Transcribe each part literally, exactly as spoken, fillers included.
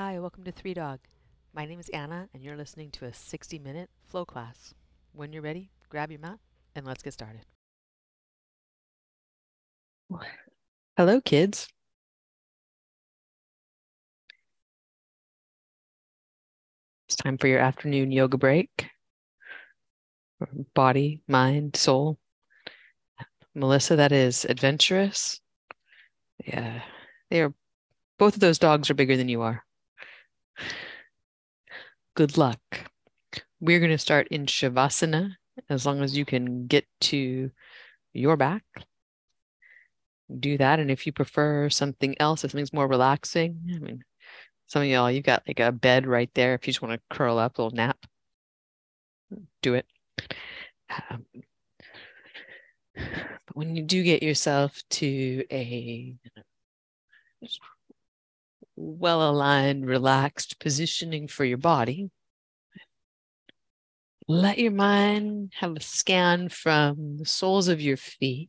Hi, welcome to Three Dog. My name is Anna, and you're listening to a sixty-minute flow class. When you're ready, grab your mat, and let's get started. Hello, kids. It's time for your afternoon yoga break. Body, mind, soul. Melissa, that is adventurous. Yeah, they are. Both of those dogs are bigger than you are. Good luck. We're going to start in Shavasana, as long as you can get to your back. Do that, and if you prefer something else, if something's more relaxing, I mean, some of y'all, you've got like a bed right there. If you just want to curl up, a little nap, do it. Um, but when you do get yourself to a well-aligned, relaxed positioning for your body, let your mind have a scan from the soles of your feet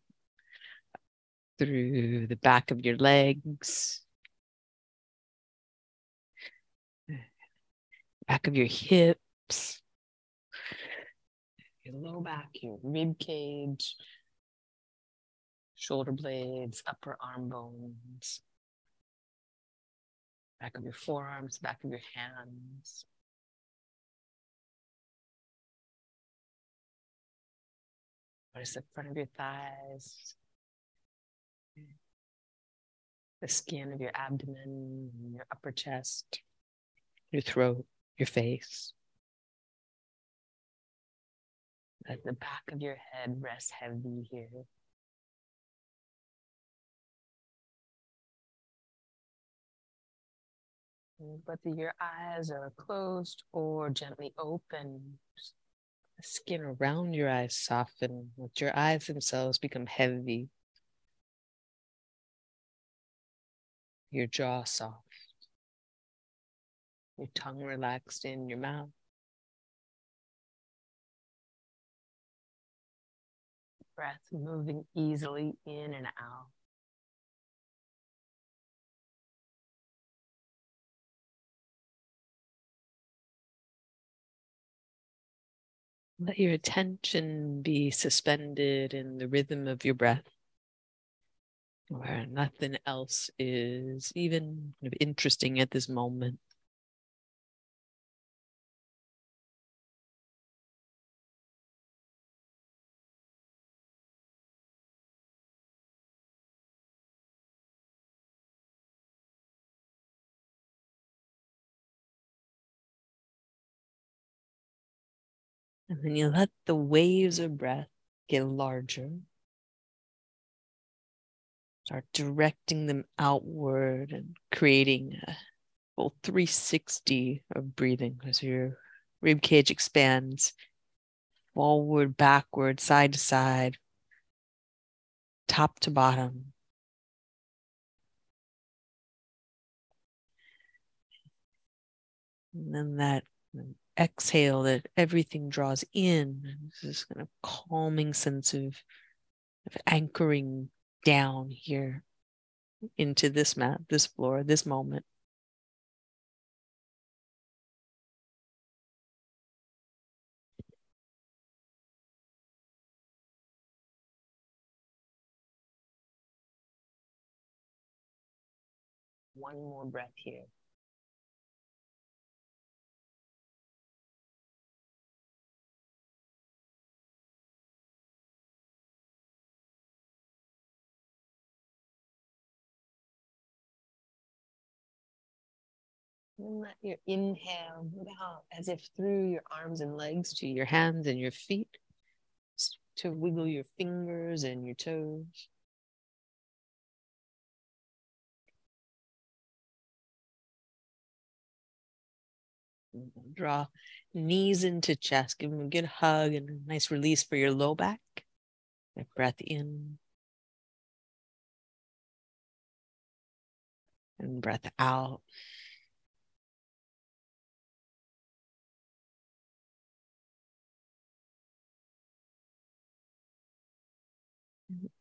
through the back of your legs, back of your hips, your low back, your rib cage, shoulder blades, upper arm bones, back of your forearms, back of your hands. Notice the front of your thighs, the skin of your abdomen, your upper chest, your throat, your face. Let the back of your head rest heavy here. Whether your eyes are closed or gently open, the skin around your eyes soften. Let your eyes themselves become heavy. Your jaw soft. Your tongue relaxed in your mouth. Breath moving easily in and out. Let your attention be suspended in the rhythm of your breath, where nothing else is even interesting at this moment. And then you let the waves of breath get larger. Start directing them outward and creating a full three sixty of breathing as your rib cage expands forward, backward, side to side, top to bottom. And then that exhale, that everything draws in. This is kind of calming sense of, of anchoring down here into this mat, this floor, this moment. One more breath here. And let your inhale move out as if through your arms and legs to your hands and your feet, to wiggle your fingers and your toes. Draw knees into chest. Give them a good hug and a nice release for your low back. That breath in. And breath out.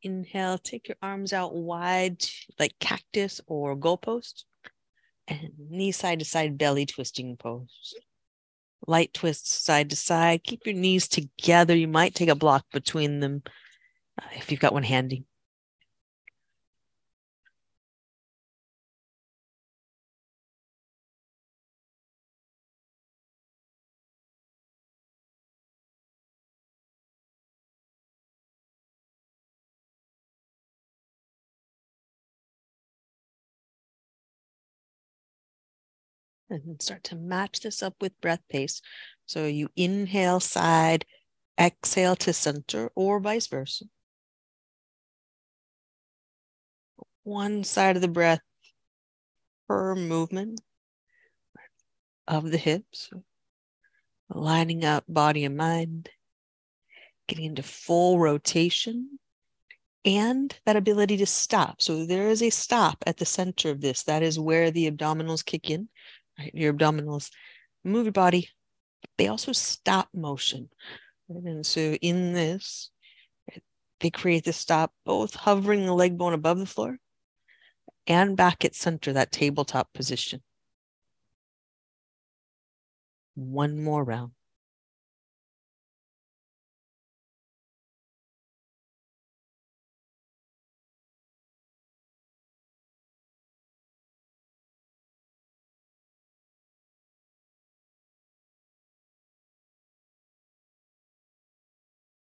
Inhale, take your arms out wide like cactus or goalpost. and knee side to side belly twisting pose. Light twists side to side. Keep your knees together. You might take a block between them uh, if you've got one handy. And start to match this up with breath pace. So you inhale side, exhale to center, or vice versa. One side of the breath per movement of the hips. Lining up body and mind. Getting into full rotation. And that ability to stop. So there is a stop at the center of this. That is where the abdominals kick in. Your abdominals move your body, but they also stop motion. And so in this, they create the stop, both hovering the leg bone above the floor and back at center, that tabletop position. One more round.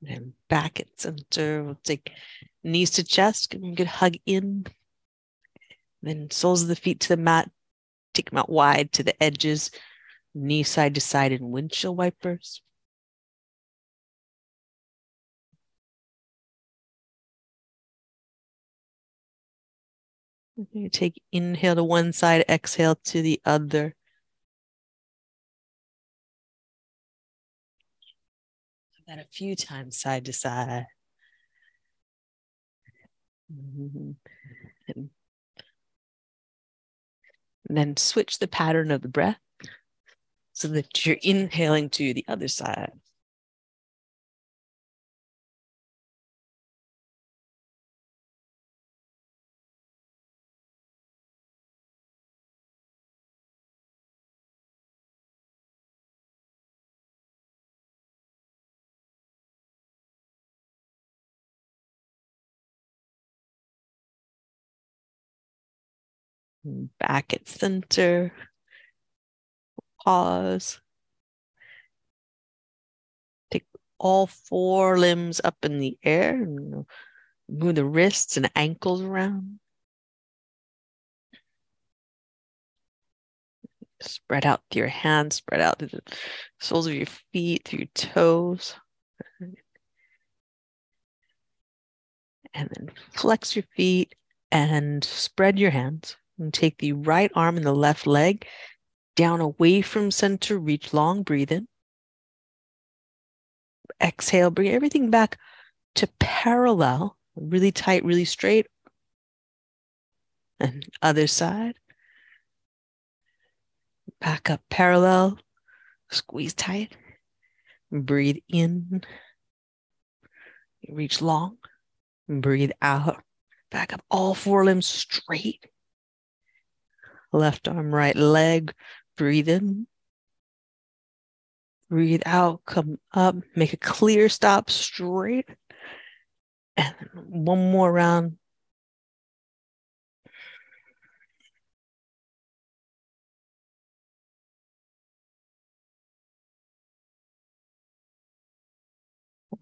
And back at center, we'll take knees to chest, give them a good hug in. Then soles of the feet to the mat, take them out wide to the edges, knee side to side in windshield wipers. You take inhale to one side, exhale to the other. And a few times side to side. Mm-hmm. And then switch the pattern of the breath so that you're inhaling to the other side. Back at center, pause. Take all four limbs up in the air and move the wrists and ankles around. Spread out through your hands, spread out through the soles of your feet, through your toes. And then flex your feet and spread your hands. And take the right arm and the left leg down away from center, reach long, breathe in. Exhale, bring everything back to parallel, really tight, really straight. And other side. Back up parallel, squeeze tight. Breathe in. Reach long, breathe out. Back up all four limbs straight. Left arm, right leg, breathe in. Breathe out, come up, make a clear stop straight. And one more round.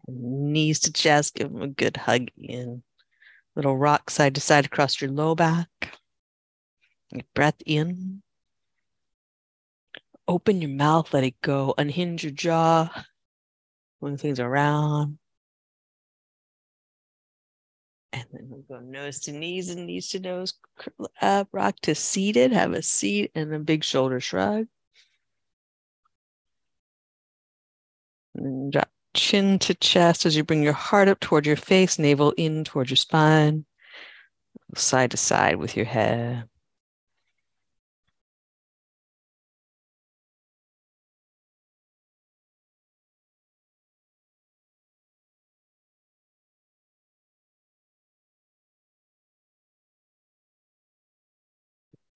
Knees to chest, give them a good hug in. Little rock side to side across your low back. Breath in. Open your mouth, let it go. Unhinge your jaw. Move things around. And then we'll go nose to knees and knees to nose. Curl up, rock to seated. Have a seat and a big shoulder shrug. And then drop chin to chest as you bring your heart up toward your face, navel in toward your spine. Side to side with your head.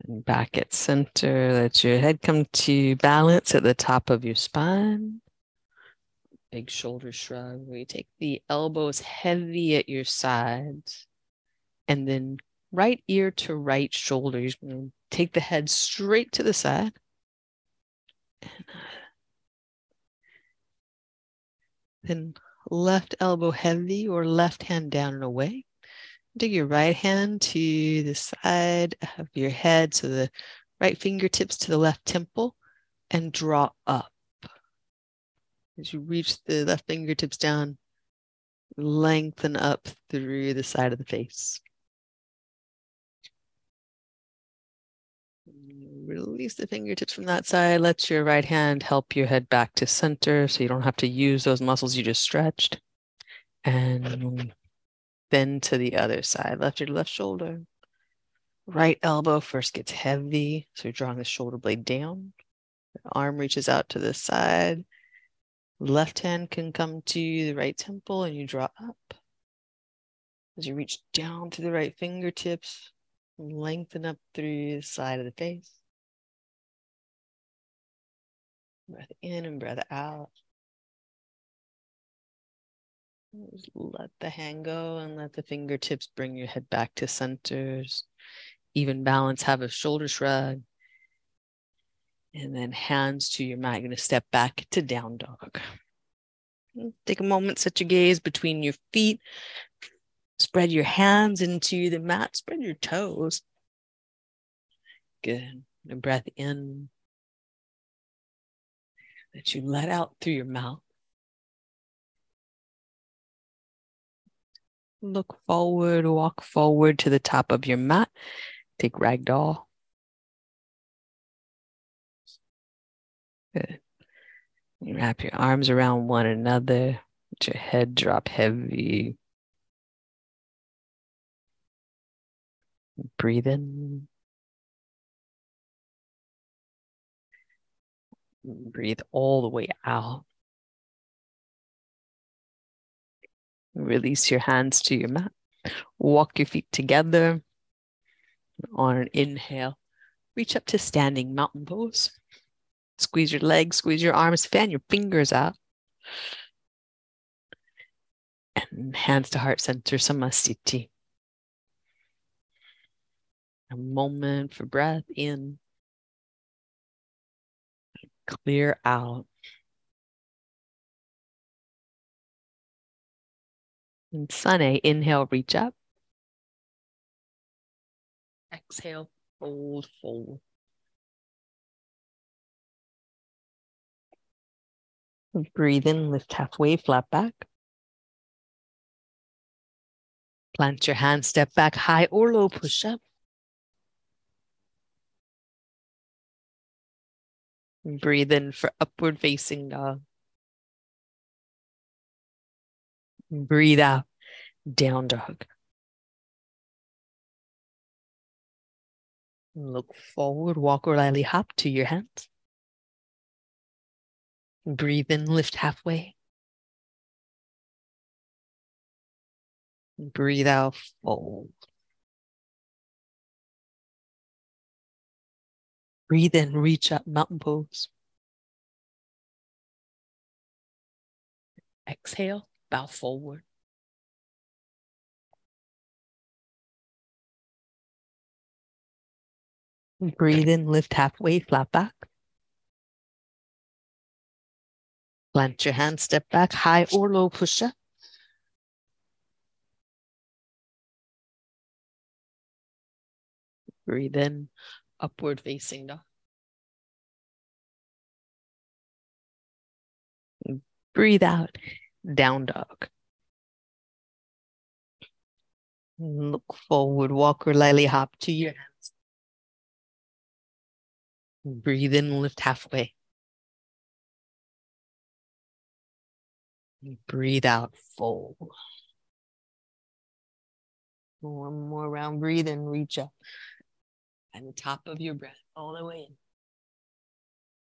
Back at center, let your head come to balance at the top of your spine. Big shoulder shrug. We take the elbows heavy at your sides, and then right ear to right shoulder. You're going to take the head straight to the side. And then left elbow heavy or left hand down and away. Dig your right hand to the side of your head, so the right fingertips to the left temple, and draw up. As you reach the left fingertips down, lengthen up through the side of the face. Release the fingertips from that side. Let your right hand help your head back to center, so you don't have to use those muscles you just stretched. And then to the other side, left your left shoulder. Right elbow first gets heavy, so you're drawing the shoulder blade down. The arm reaches out to the side. Left hand can come to the right temple, and you draw up. As you reach down to the right fingertips, lengthen up through the side of the face. Breath in and breath out. Just let the hand go and let the fingertips bring your head back to centers. Even balance, have a shoulder shrug. And then hands to your mat. You're going to step back to down dog. Take a moment, set your gaze between your feet. Spread your hands into the mat. Spread your toes. Good. And breath in. That you let out through your mouth. Look forward, walk forward to the top of your mat. Take ragdoll. Good. You wrap your arms around one another. Let your head drop heavy. Breathe in. Breathe all the way out. Release your hands to your mat. Walk your feet together. On an inhale, reach up to standing mountain pose. Squeeze your legs, squeeze your arms, fan your fingers out. And hands to heart center, samasthiti. A moment for breath in. Clear out. And Sunny, inhale, reach up. Exhale, fold forward. Breathe in, lift halfway, flat back. Plant your hand, step back, high or low, push up. Breathe in for upward facing dog. Breathe out, down dog. Look forward, walk or lightly hop to your hands. Breathe in, lift halfway. Breathe out, fold. Breathe in, reach up, mountain pose. Exhale. Bow forward. Breathe in, lift halfway, flat back. Plant your hand, step back, high or low, push up. Breathe in, upward facing dog. Breathe out. Down dog. Look forward, walk or lightly hop to your hands. Breathe in, lift halfway. Breathe out, fold. One more round, breathe in, reach up. And the top of your breath, all the way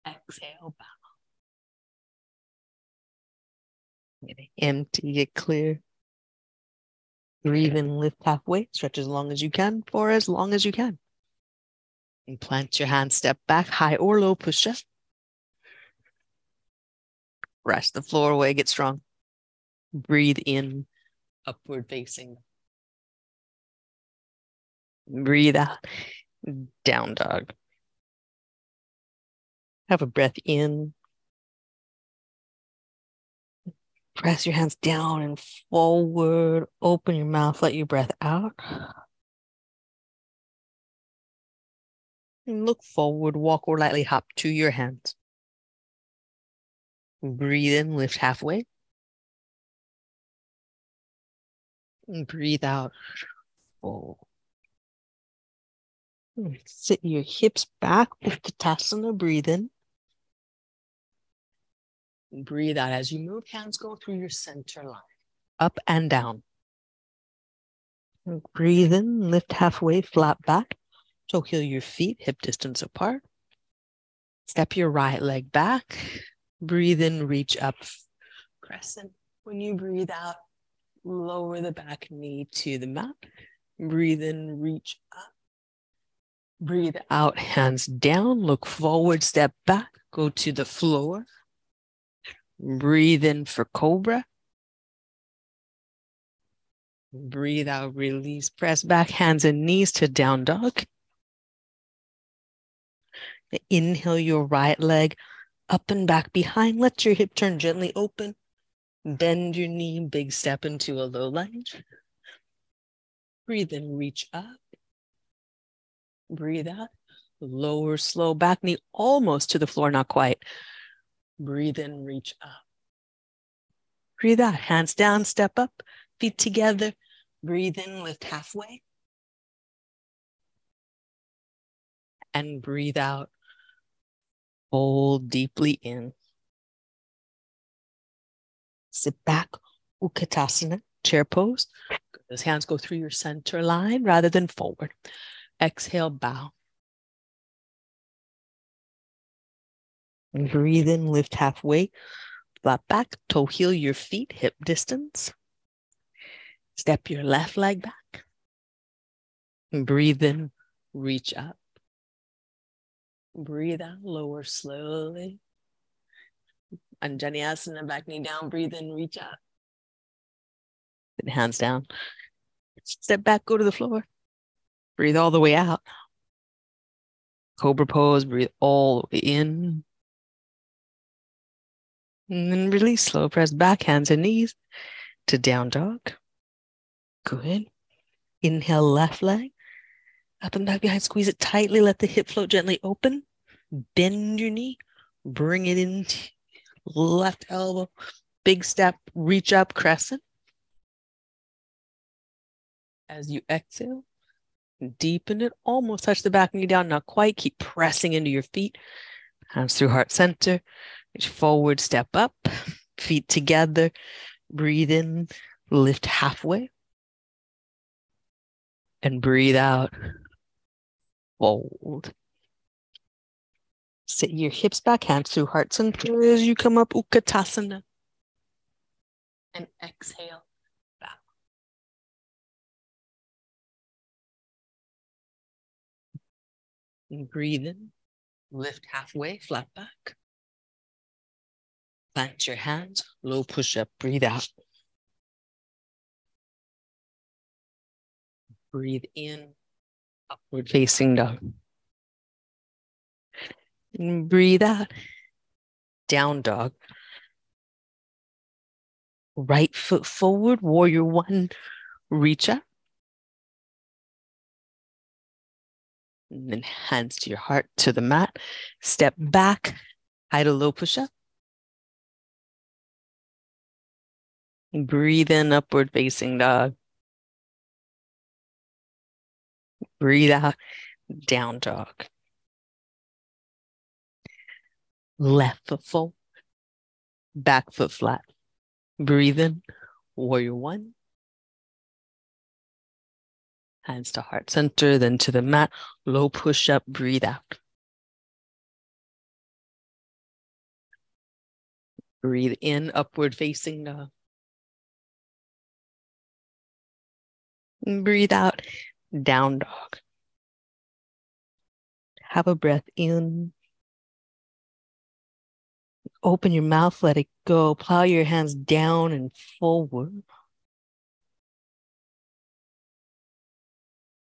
in. Exhale, bow. Empty, get clear. Breathe in, lift halfway. Stretch as long as you can, for as long as you can. And plant your hand, step back, high or low, push up. Brush the floor away, get strong. Breathe in, upward facing. Breathe out, down dog. Have a breath in. Press your hands down and forward. Open your mouth, let your breath out. And look forward, walk or lightly hop to your hands. Breathe in, lift halfway. And breathe out, fold. Sit your hips back with the Tadasana, breathe in. And breathe out. As you move, hands go through your center line, up and down. And breathe in, lift halfway, flat back. Toe heel your feet, hip distance apart. Step your right leg back. Breathe in, reach up, crescent. When you breathe out, lower the back knee to the mat. Breathe in, reach up. Breathe out, hands down, look forward, step back, go to the floor. Breathe in for cobra. Breathe out, release, press back, hands and knees to down dog. Inhale your right leg up and back behind. Let your hip turn gently open. Bend your knee, big step into a low lunge. Breathe in, reach up. Breathe out, lower, slow, back knee almost to the floor, not quite. Breathe in, reach up. Breathe out, hands down, step up, feet together. Breathe in, lift halfway. And breathe out, fold deeply in. Sit back, Utkatasana, chair pose. Those hands go through your center line rather than forward. Exhale, bow. And breathe in, lift halfway, flat back, toe heel your feet, hip distance. Step your left leg back. And breathe in, reach up. Breathe out, lower slowly. Anjaniasana, back knee down, breathe in, reach up. And hands down. Step back, go to the floor. Breathe all the way out. Cobra pose, breathe all the way in. And then release, slow press back, hands and knees to down dog. Good. Inhale, left leg. Up and back behind, squeeze it tightly. Let the hip float gently open. Bend your knee. Bring it in. Left elbow. Big step, reach up, crescent. As you exhale, deepen it, almost touch the back knee down, not quite. Keep pressing into your feet. Hands through heart center. Reach forward, step up. Feet together. Breathe in. Lift halfway. And breathe out. Fold. Sit your hips back, hands through heart center as you come up, Utkatasana. And exhale. And breathe in, lift halfway, flat back. Plant your hands, low push up, breathe out. Breathe in, upward facing dog. And breathe out, down dog. Right foot forward, warrior one, reach up. And then hands to your heart, to the mat. Step back, high to low push-up. Breathe in, upward facing dog. Breathe out, down dog. Left foot forward, back foot flat. Breathe in, warrior one. Hands to heart center, then to the mat. Low push up, breathe out. Breathe in, upward facing dog. Breathe out, down dog. have a breath in. Open your mouth, let it go. Plow your hands down and forward.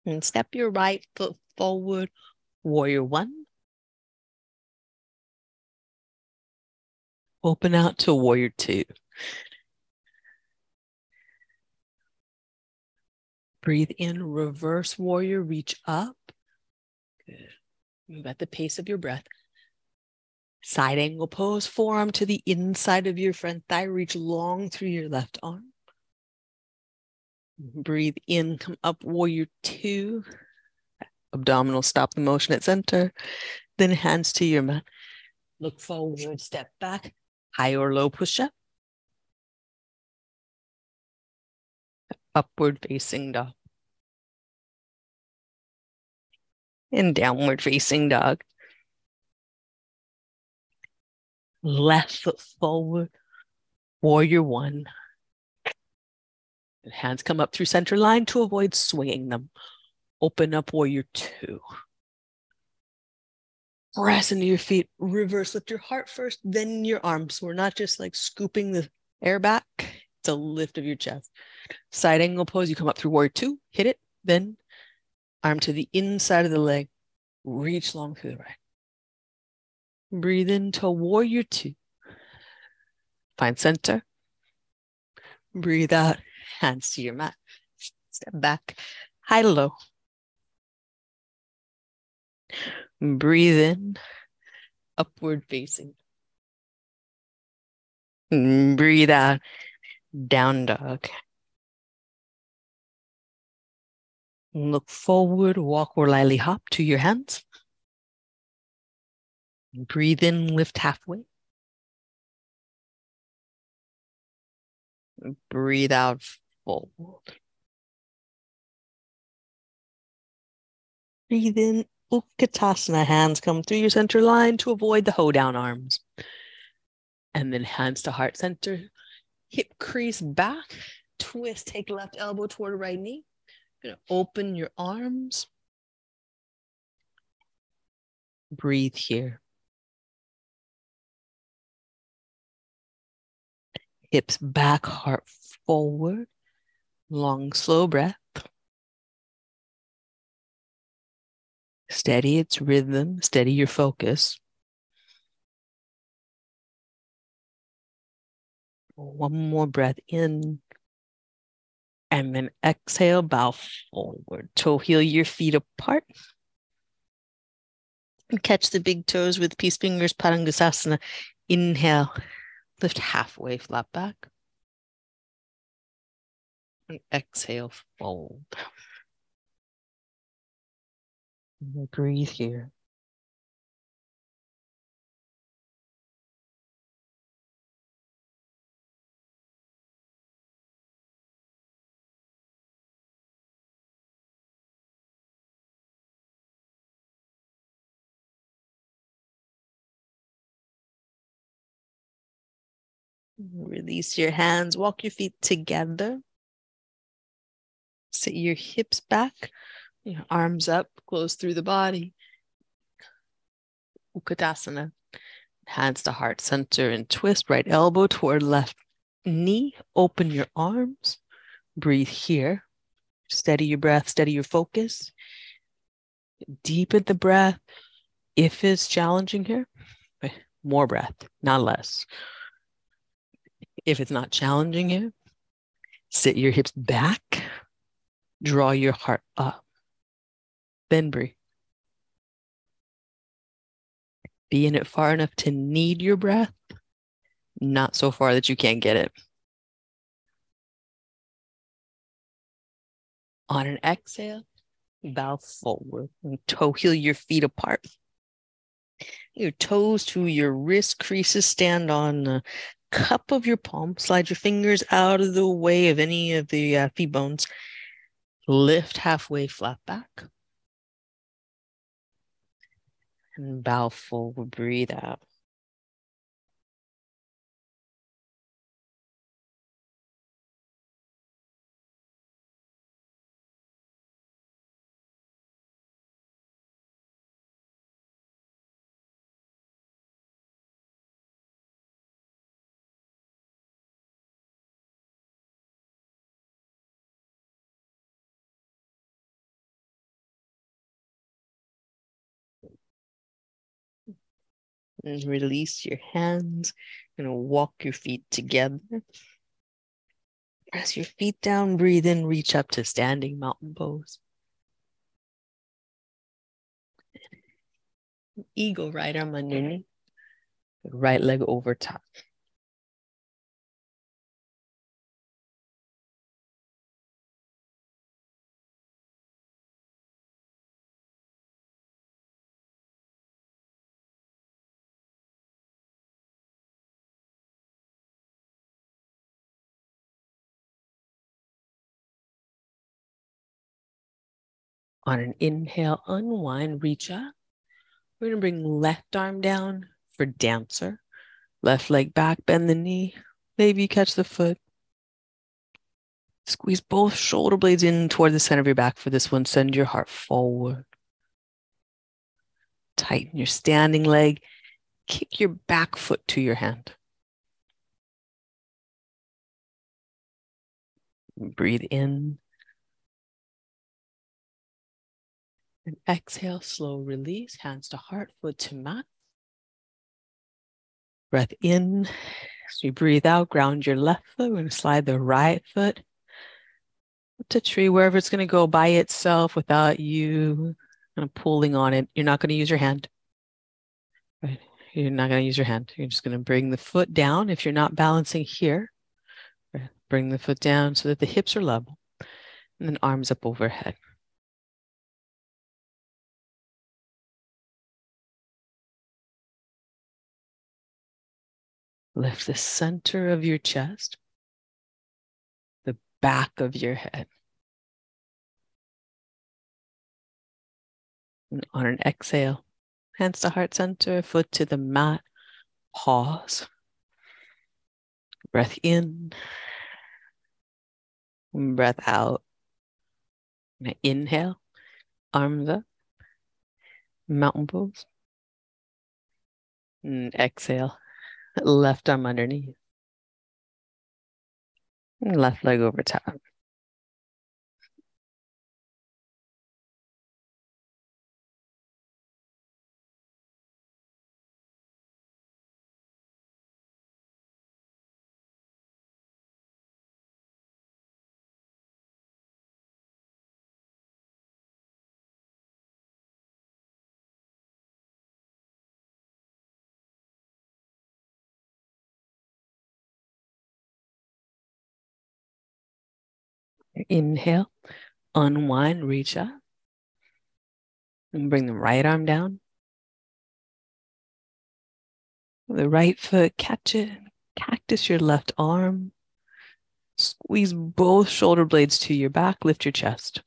And step your right foot forward, warrior one. Open out to warrior two. Breathe in, reverse warrior, reach up. Good. Move at the pace of your breath. Side angle pose, forearm to the inside of your front thigh, reach long through your left arm. Breathe in, come up, warrior two. Abdominal, stop the motion at center. Then hands to your mat. Look forward, step back, high or low push-up. Upward facing dog. And downward facing dog. Left foot forward, warrior one. Hands come up through center line to avoid swinging them. Open up, warrior two. Press into your feet, reverse, lift your heart first, then your arms. We're not just like scooping the air back. It's a lift of your chest. Side angle pose, you come up through warrior two, hit it, then arm to the inside of the leg, reach long through the right. Breathe into warrior two. Find center. Breathe out. Hands to your mat. Step back. High low. Breathe in. Upward facing. Breathe out. Down dog. Look forward. Walk or lightly hop to your hands. Breathe in, lift halfway. Breathe out, fold. Breathe in, Utkatasana. Hands come through your center line to avoid the hoedown arms. And then hands to heart center. Hip crease back. Twist, take left elbow toward right knee. You're going to open your arms. Breathe here. Hips back, heart forward, long, slow breath. Steady its rhythm, steady your focus. One more breath in. And then exhale, bow forward. Toe heel your feet apart. And catch the big toes with peace fingers, Padangasasana. Inhale. Lift halfway, flat back. And exhale, fold. And breathe here. Release your hands, walk your feet together. Sit your hips back, your arms up, close through the body. Utkatasana. Hands to heart center and twist, right elbow toward left knee. Open your arms. Breathe here. Steady your breath, steady your focus. Deepen the breath. If it's challenging here, more breath, not less. If it's not challenging you, sit your hips back, draw your heart up, then breathe. Be in it far enough to need your breath, not so far that you can't get it. On an exhale, bow forward and toe heel your feet apart. Your toes to your wrist creases, stand on the cup of your palm, slide your fingers out of the way of any of the uh, feet bones. Lift halfway, flat back. And bow forward, breathe out. and release your hands. You're going to walk your feet together. Press your feet down, breathe in, reach up to standing mountain pose. Eagle rider manini. Right leg over top. On an inhale, unwind, reach up. We're going to bring left arm down for dancer. Left leg back, bend the knee, maybe catch the foot. Squeeze both shoulder blades in toward the center of your back for this one. Send your heart forward. Tighten your standing leg. Kick your back foot to your hand. Breathe in. And exhale, slow release, hands to heart, foot to mat. Breath in. As you breathe out, ground your left foot. We're going to slide the right foot up to tree, wherever it's going to go by itself without you kind of pulling on it. You're not going to use your hand. Right? You're not going to use your hand. You're just going to bring the foot down. If you're not balancing here, bring the foot down so that the hips are level. And then arms up overhead. Lift the center of your chest, the back of your head. And on an exhale, hands to heart center, foot to the mat, pause. Breath in, breath out. And inhale, arms up, mountain pose. And exhale. Left arm underneath. Left leg over top. Inhale, unwind, reach up, and bring the right arm down. The right foot, catch it, cactus your left arm. Squeeze both shoulder blades to your back, lift your chest.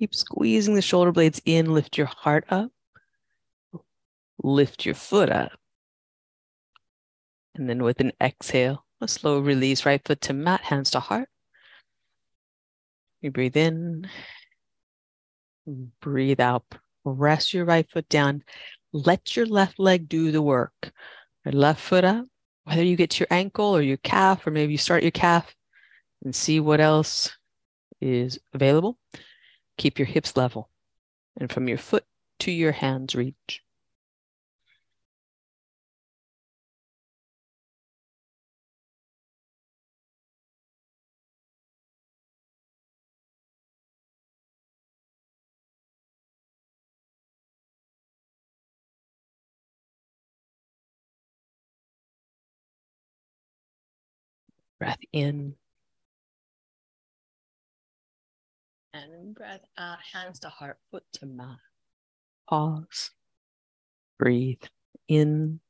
Keep squeezing the shoulder blades in, lift your heart up, lift your foot up. And then with an exhale, a slow release, right foot to mat, hands to heart. You breathe in, breathe out, rest your right foot down. Let your left leg do the work. Your left foot up, whether you get to your ankle or your calf, or maybe you start your calf and see what else is available. Keep your hips level. And from your foot to your hands reach. Breath in and breath out, hands to heart, foot to mouth. Pause, breathe in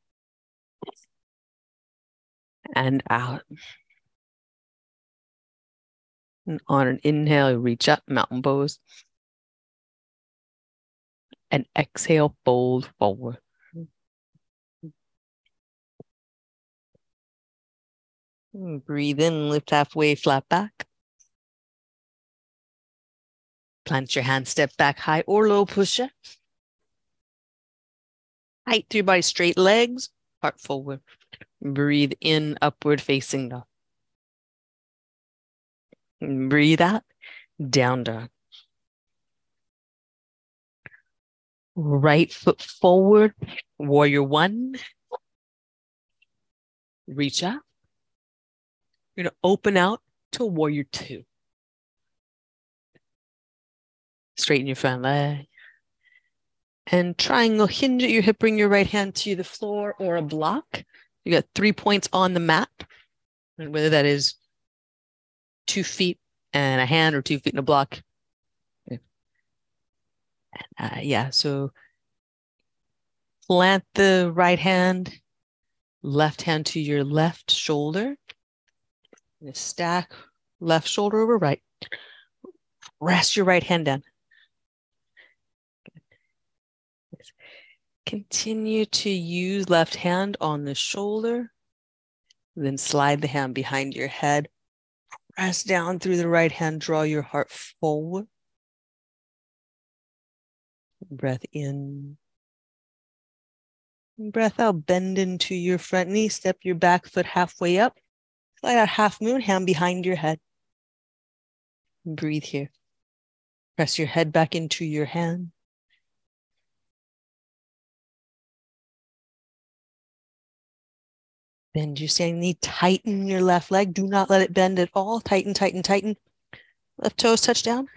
and out. And on an inhale, reach up, mountain pose. And exhale, fold forward. Breathe in, lift halfway, flat back. Plant your hand, step back, high or low push-up. Height through your body, straight legs, heart forward. Breathe in, upward facing dog. Breathe out, down dog. Right foot forward, warrior one. Reach up. You're going to open out to warrior two. Straighten your front leg. And triangle hinge at your hip, bring your right hand to the floor or a block. You got three points on the map. And whether that is two feet and a hand or two feet and a block. Yeah. And, uh, yeah, so plant the right hand, left hand to your left shoulder. And stack left shoulder over right. Rest your right hand down. Continue to use left hand on the shoulder, then slide the hand behind your head. Press down through the right hand, draw your heart forward. Breath in. Breath out, bend into your front knee, step your back foot halfway up. Slide out half moon, hand behind your head. Breathe here. Press your head back into your hand. Bend your standing knee, tighten your left leg. Do not let it bend at all. Tighten, tighten, tighten. Left toes touch down.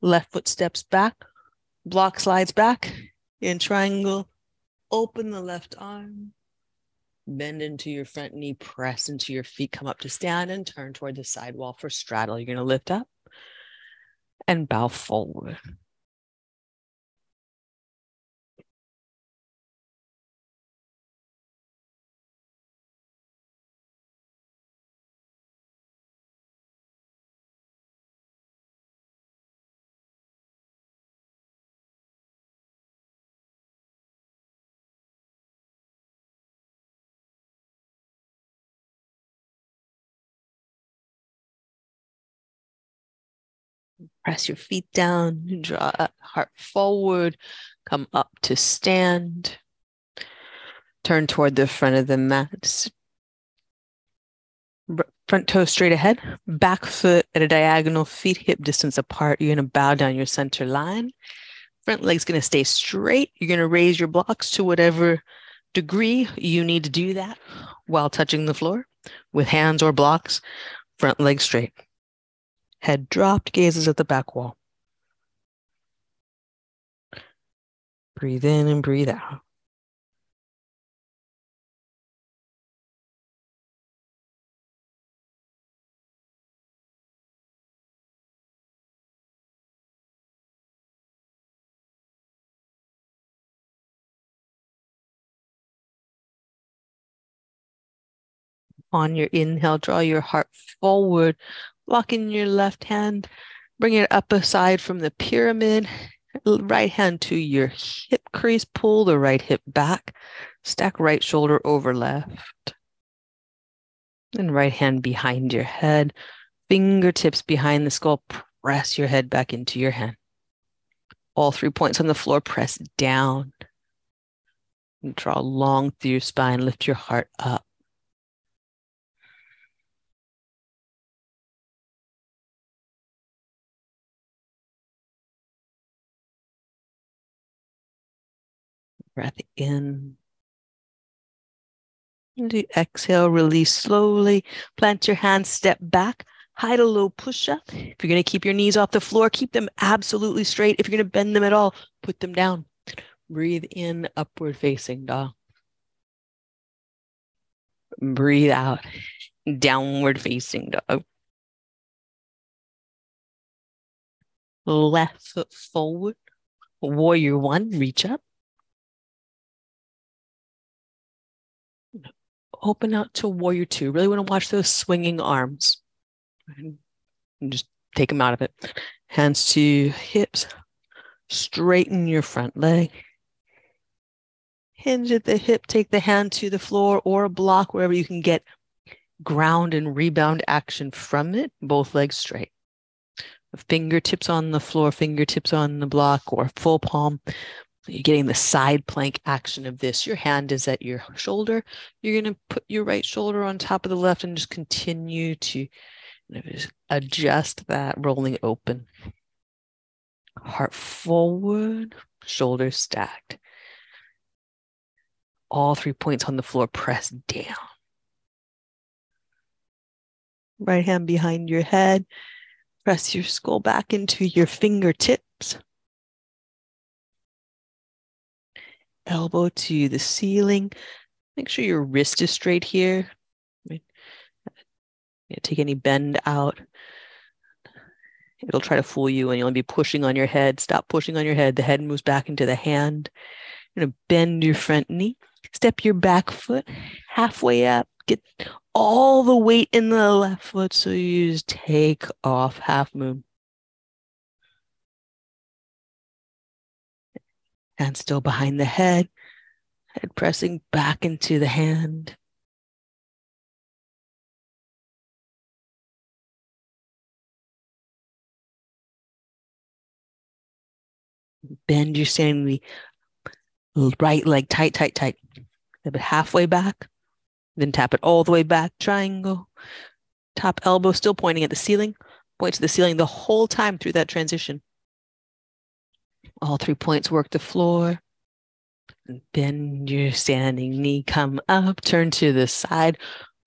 Left foot steps back. Block slides back in triangle. Open the left arm. Bend into your front knee. Press into your feet. Come up to stand and turn toward the side wall for straddle. You're going to lift up and bow forward. Press your feet down, draw up, heart forward, come up to stand. Turn toward the front of the mat. Front toe straight ahead, back foot at a diagonal, feet hip distance apart. You're going to bow down your center line. Front leg's going to stay straight. You're going to raise your blocks to whatever degree you need to do that while touching the floor with hands or blocks. Front leg straight. Head dropped, gazes at the back wall. Breathe in and breathe out. On your inhale, draw your heart forward. Lock in your left hand, bring it up aside from the pyramid, right hand to your hip crease, pull the right hip back, stack right shoulder over left, and right hand behind your head, fingertips behind the skull, press your head back into your hand. All three points on the floor, press down, and draw long through your spine, lift your heart up. Breath in. And do exhale, release slowly. Plant your hands, step back. Hide a low push-up. If you're going to keep your knees off the floor, keep them absolutely straight. If you're going to bend them at all, put them down. Breathe in, upward facing dog. Breathe out, downward facing dog. Left foot forward. Warrior one, reach up. Open out to warrior two. Really want to watch those swinging arms. And just take them out of it. Hands to hips. Straighten your front leg. Hinge at the hip. Take the hand to the floor or a block, wherever you can get ground and rebound action from it. Both legs straight. Fingertips on the floor, fingertips on the block or full palm. You're getting the side plank action of this. Your hand is at your shoulder. You're going to put your right shoulder on top of the left and just continue to Adjust that rolling open. Heart forward, shoulders stacked. All three points on the floor, press down. Right hand behind your head. Press your skull back into your fingertips. Elbow to the ceiling. Make sure your wrist is straight here. Take any bend out. It'll try to fool you and you'll be pushing on your head. Stop pushing on your head. The head moves back into the hand. You're going to bend your front knee. Step your back foot halfway up. Get all the weight in the left foot. So you just take off half moon. Hand still behind the head. Head pressing back into the hand. Bend your standing knee. Right leg tight, tight, tight. Step it halfway back. Then tap it all the way back. Triangle. Top elbow still pointing at the ceiling. Point to the ceiling the whole time through that transition. All three points work the floor. Bend your standing knee. Come up. Turn to the side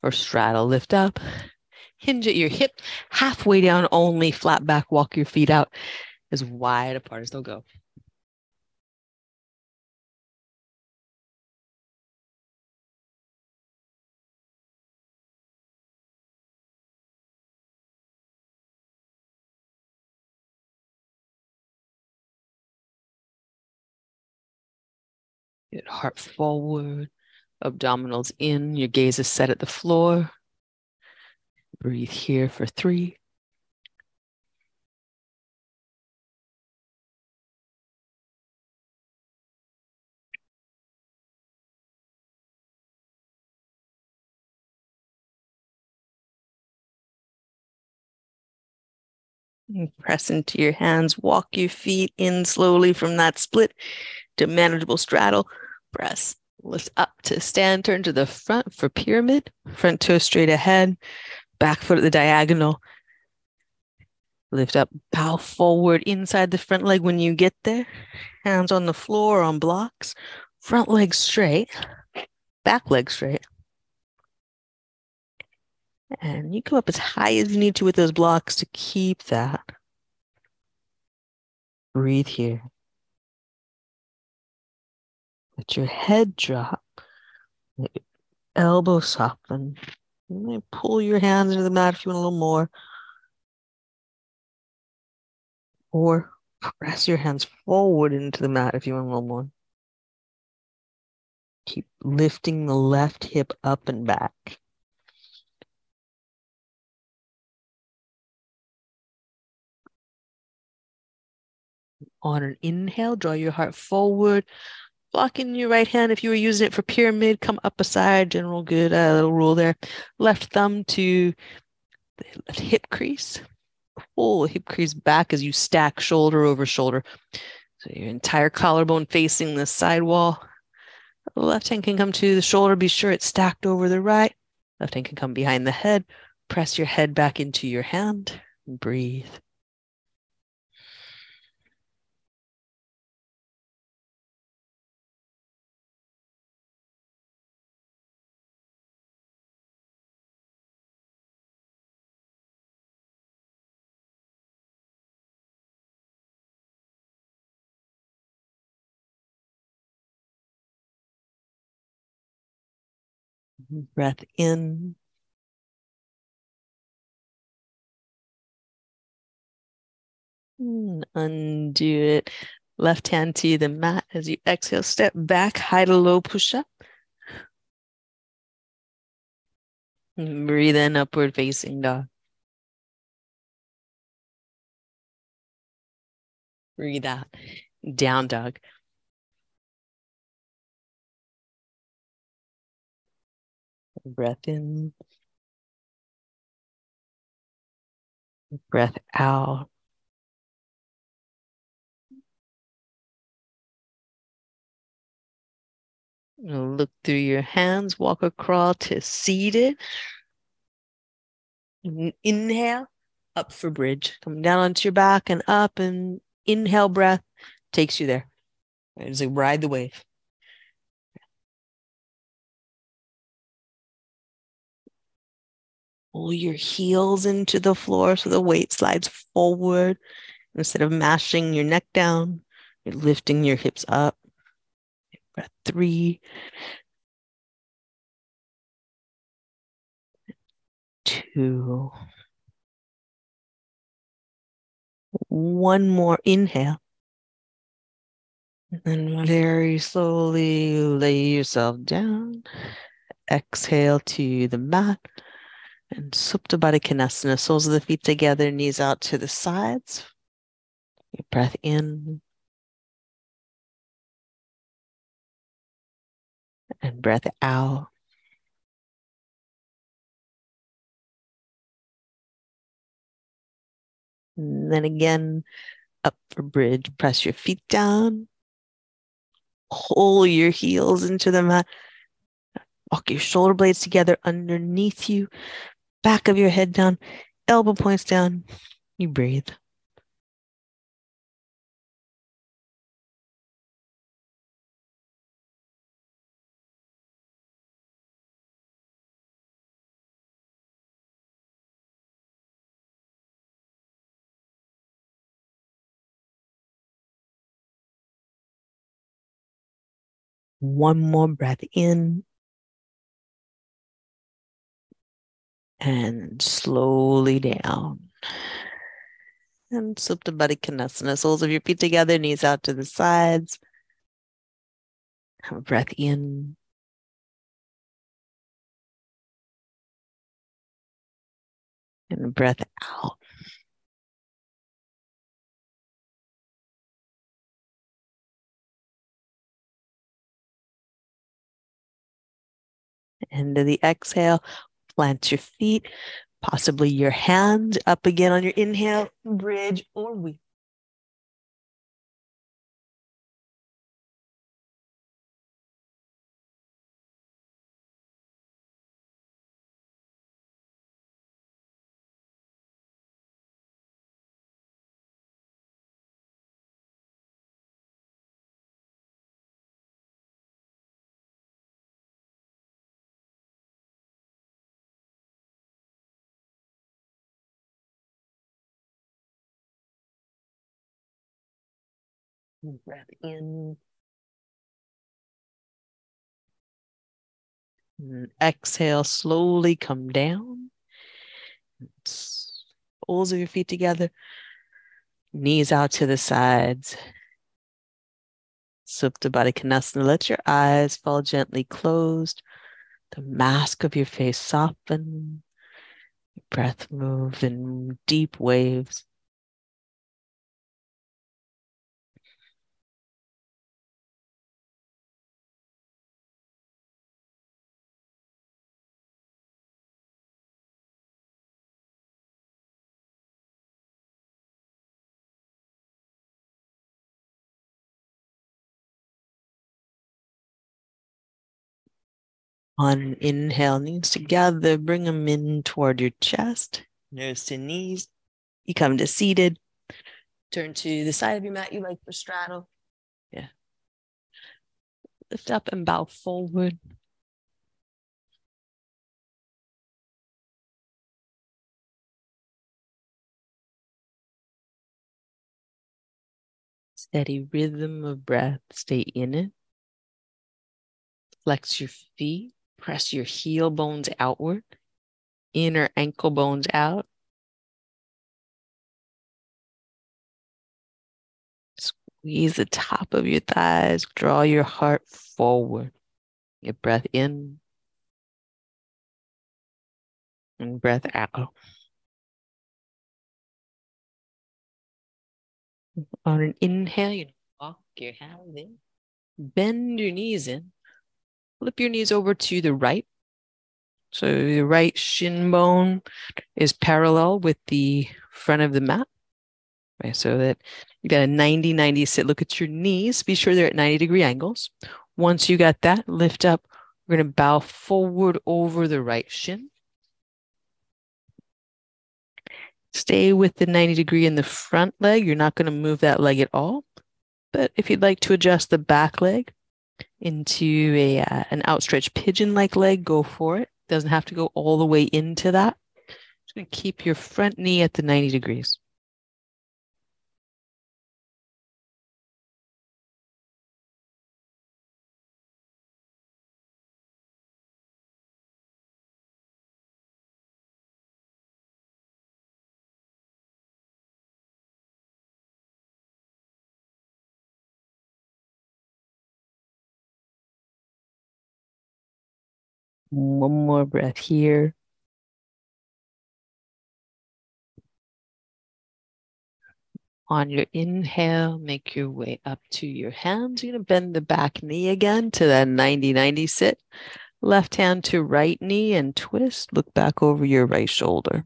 or straddle. Lift up. Hinge at your hip. Halfway down only. Flat back. Walk your feet out as wide apart as they'll go. Get heart forward, abdominals in, your gaze is set at the floor. Breathe here for three. And press into your hands, walk your feet in slowly from that split to manageable straddle. Press, lift up to stand, turn to the front for pyramid, front toe straight ahead, back foot at the diagonal. Lift up, bow forward inside the front leg when you get there. Hands on the floor on blocks, front leg straight, back leg straight. And you come up as high as you need to with those blocks to keep that. Breathe here. Let your head drop. Let your elbow soften. You may pull your hands into the mat if you want a little more. Or press your hands forward into the mat if you want a little more. Keep lifting the left hip up and back. On an inhale, draw your heart forward. Block in your right hand. If you were using it for pyramid, come up a side. General good uh, little rule there. Left thumb to the left hip crease. Pull hip crease back as you stack shoulder over shoulder. So your entire collarbone facing the side wall. The left hand can come to the shoulder. Be sure it's stacked over the right. Left hand can come behind the head. Press your head back into your hand. And breathe. Breath in. And undo it. Left hand to the mat as you exhale. Step back, high to low push up. And breathe in, upward facing dog. Breathe out, down dog. Breath in, breath out. Look through your hands, walk or crawl to seated. Inhale, up for bridge. Coming down onto your back and up, and inhale breath takes you there. And it's like ride the wave. Pull your heels into the floor so the weight slides forward. Instead of mashing your neck down, you're lifting your hips up. Breath three. Two. One more inhale. And then very slowly lay yourself down. Exhale to the mat. And Supta Baddha Konasana, soles of the feet together, knees out to the sides. Your breath in. And breath out. And then again, up for bridge, press your feet down. Pull your heels into the mat. Walk your shoulder blades together underneath you. Back of your head down. Elbow points down. You breathe. One more breath in. And slowly down. And Supta Baddha Konasana, soles of your feet together, knees out to the sides. Have a breath in. And a breath out. And to the exhale, plant your feet, possibly your hand up again on your inhale, bridge or wheel. Breath in. And exhale, slowly come down. Soles of your feet together. Knees out to the sides. Supta Baddha Konasana. Let your eyes fall gently closed. The mask of your face soften. Your breath moves in deep waves. On an inhale, knees together, bring them in toward your chest, nose to knees. You come to seated. Turn to the side of your mat you like for straddle. Yeah. Lift up and bow forward. Steady rhythm of breath. Stay in it. Flex your feet. Press your heel bones outward, inner ankle bones out. Squeeze the top of your thighs, draw your heart forward. Your breath in and breath out. On an inhale, you walk your hands in, bend your knees in. Flip your knees over to the right. So the right shin bone is parallel with the front of the mat. Right, so that you got a ninety ninety sit. Look at your knees. Be sure they're at ninety degree angles. Once you got that, lift up. We're going to bow forward over the right shin. Stay with the ninety degree in the front leg. You're not going to move that leg at all. But if you'd like to adjust the back leg into a uh, an outstretched pigeon-like leg, go for it. Doesn't have to go all the way into that. Just going to keep your front knee at the ninety degrees. One more breath here. On your inhale, make your way up to your hands. You're going to bend the back knee again to that ninety ninety sit. Left hand to right knee and twist. Look back over your right shoulder.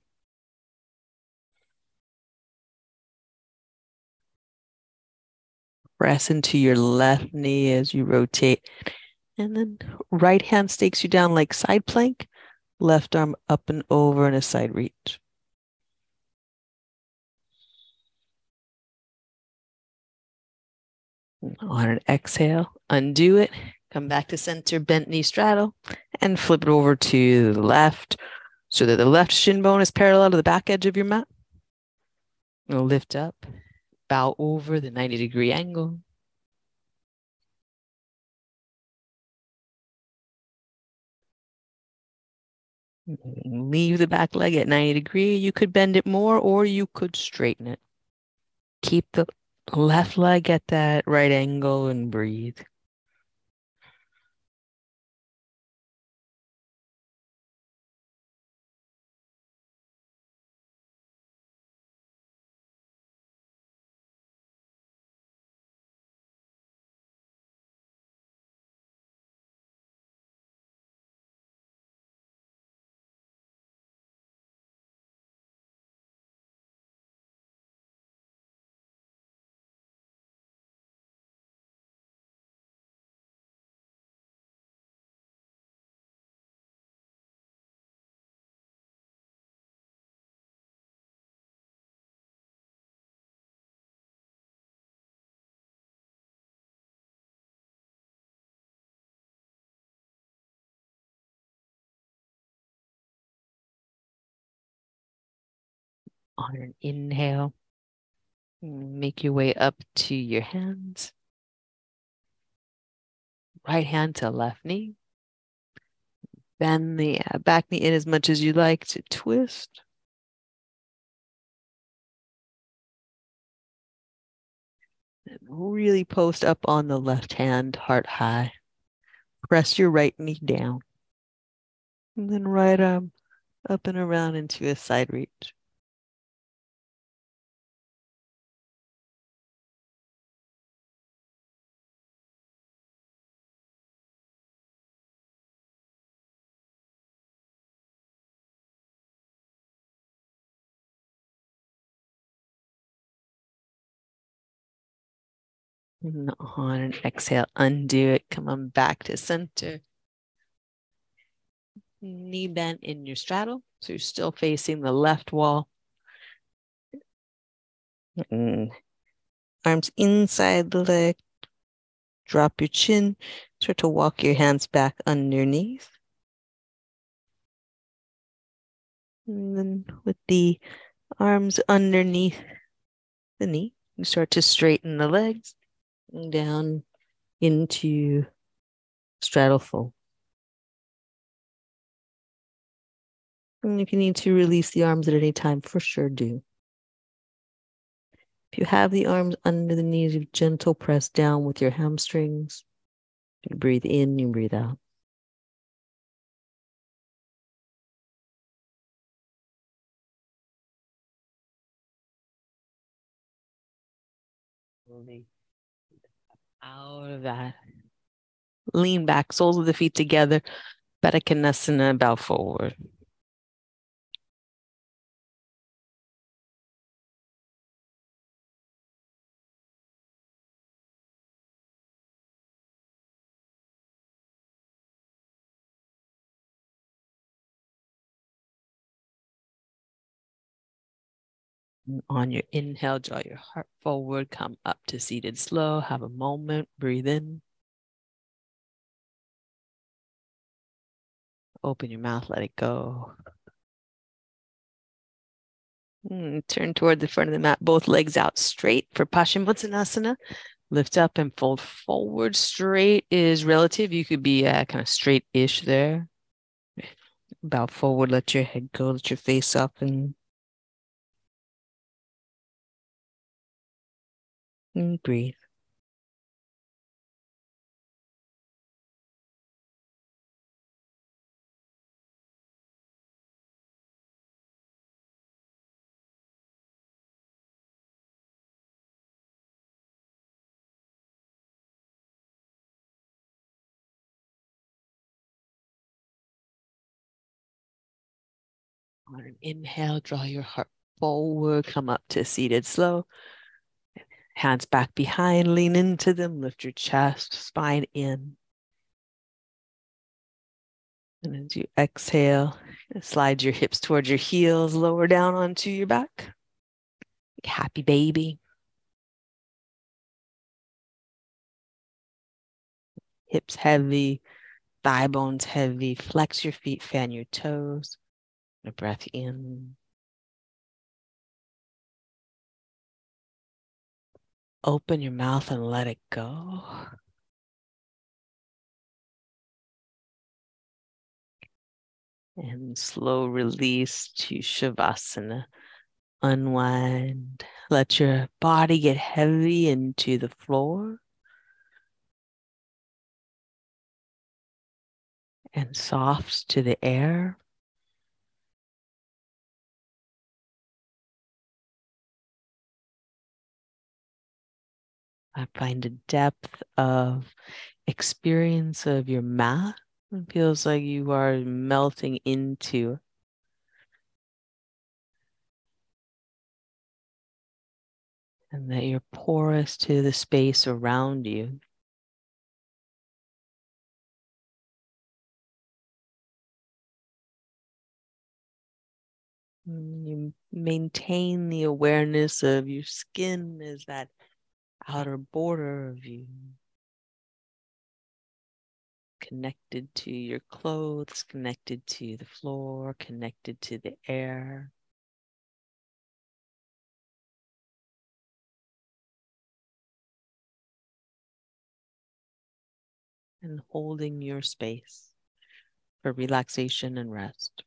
Press into your left knee as you rotate. And then right hand stakes you down like side plank, left arm up and over in a side reach. On an exhale, undo it, come back to center, bent knee straddle, and flip it over to the left so that the left shin bone is parallel to the back edge of your mat. You'll lift up, bow over the ninety degree angle. Leave the back leg at ninety degree. You could bend it more or you could straighten it. Keep the left leg at that right angle and breathe. On an inhale, make your way up to your hands. Right hand to left knee. Bend the back knee in as much as you like to twist. And really post up on the left hand, heart high. Press your right knee down. And then right arm up and around into a side reach. And on an exhale, undo it. Come on back to center. Knee bent in your straddle. So you're still facing the left wall. Mm-mm. Arms inside the leg. Drop your chin. Start to walk your hands back underneath. And then with the arms underneath the knee, you start to straighten the legs. Down into straddle fold. And if you need to release the arms at any time, for sure do. If you have the arms under the knees, you gentle press down with your hamstrings. You breathe in, you breathe out. Moving. Out of that. Lean back, soles of the feet together. Bhadrakonasana, bow forward. On your inhale, draw your heart forward, come up to seated slow, have a moment, breathe in. Open your mouth, let it go. And turn toward the front of the mat, both legs out straight for Paschimottanasana. Lift up and fold forward. Straight is relative. You could be uh, kind of straight-ish there. Bow forward, let your head go, let your face up, and, and breathe. On an inhale, draw your heart forward, come up to seated slow. Hands back behind, lean into them, lift your chest, spine in. And as you exhale, slide your hips towards your heels, lower down onto your back. Happy baby. Hips heavy, thigh bones heavy, flex your feet, fan your toes. A breath in. Open your mouth and let it go. And slow release to Shavasana. Unwind. Let your body get heavy into the floor. And soft to the air. I find a depth of experience of your mat. It feels like you are melting into. And that you're porous to the space around you. You maintain the awareness of your skin as that outer border of you, connected to your clothes, connected to the floor, connected to the air. And holding your space for relaxation and rest.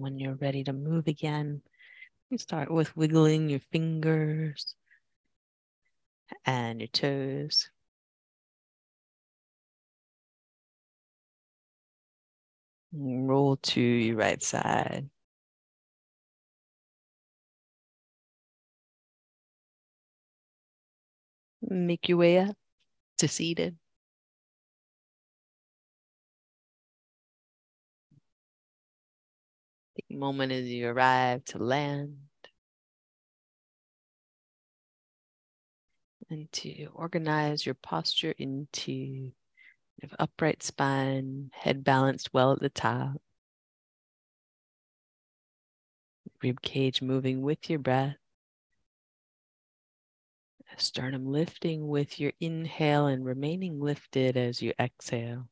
When you're ready to move again, you start with wiggling your fingers and your toes. Roll to your right side. Make your way up to seated. Moment as you arrive to land and to organize your posture into an upright spine, head balanced well at the top, rib cage moving with your breath, sternum lifting with your inhale and remaining lifted as you exhale.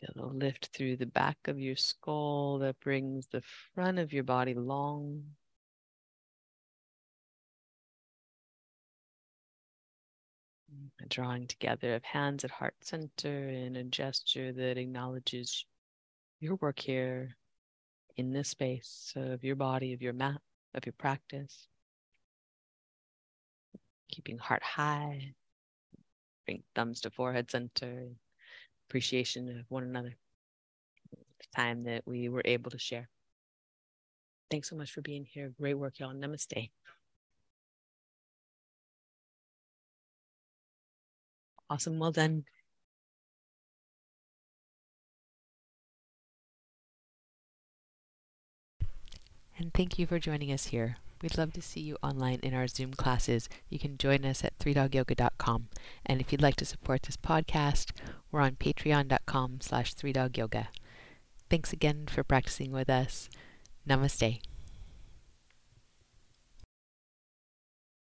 Feel a lift through the back of your skull that brings the front of your body long. A drawing together of hands at heart center in a gesture that acknowledges your work here in this space of your body, of your mat, of your practice. Keeping heart high, bring thumbs to forehead center, appreciation of one another, the time that we were able to share. Thanks so much for being here. Great work, y'all. Namaste. Awesome. Well done. And thank you for joining us here. We'd love to see you online in our Zoom classes. You can join us at three dog yoga dot com. And if you'd like to support this podcast, we're on patreon dot com slash three dog yoga. Thanks again for practicing with us. Namaste.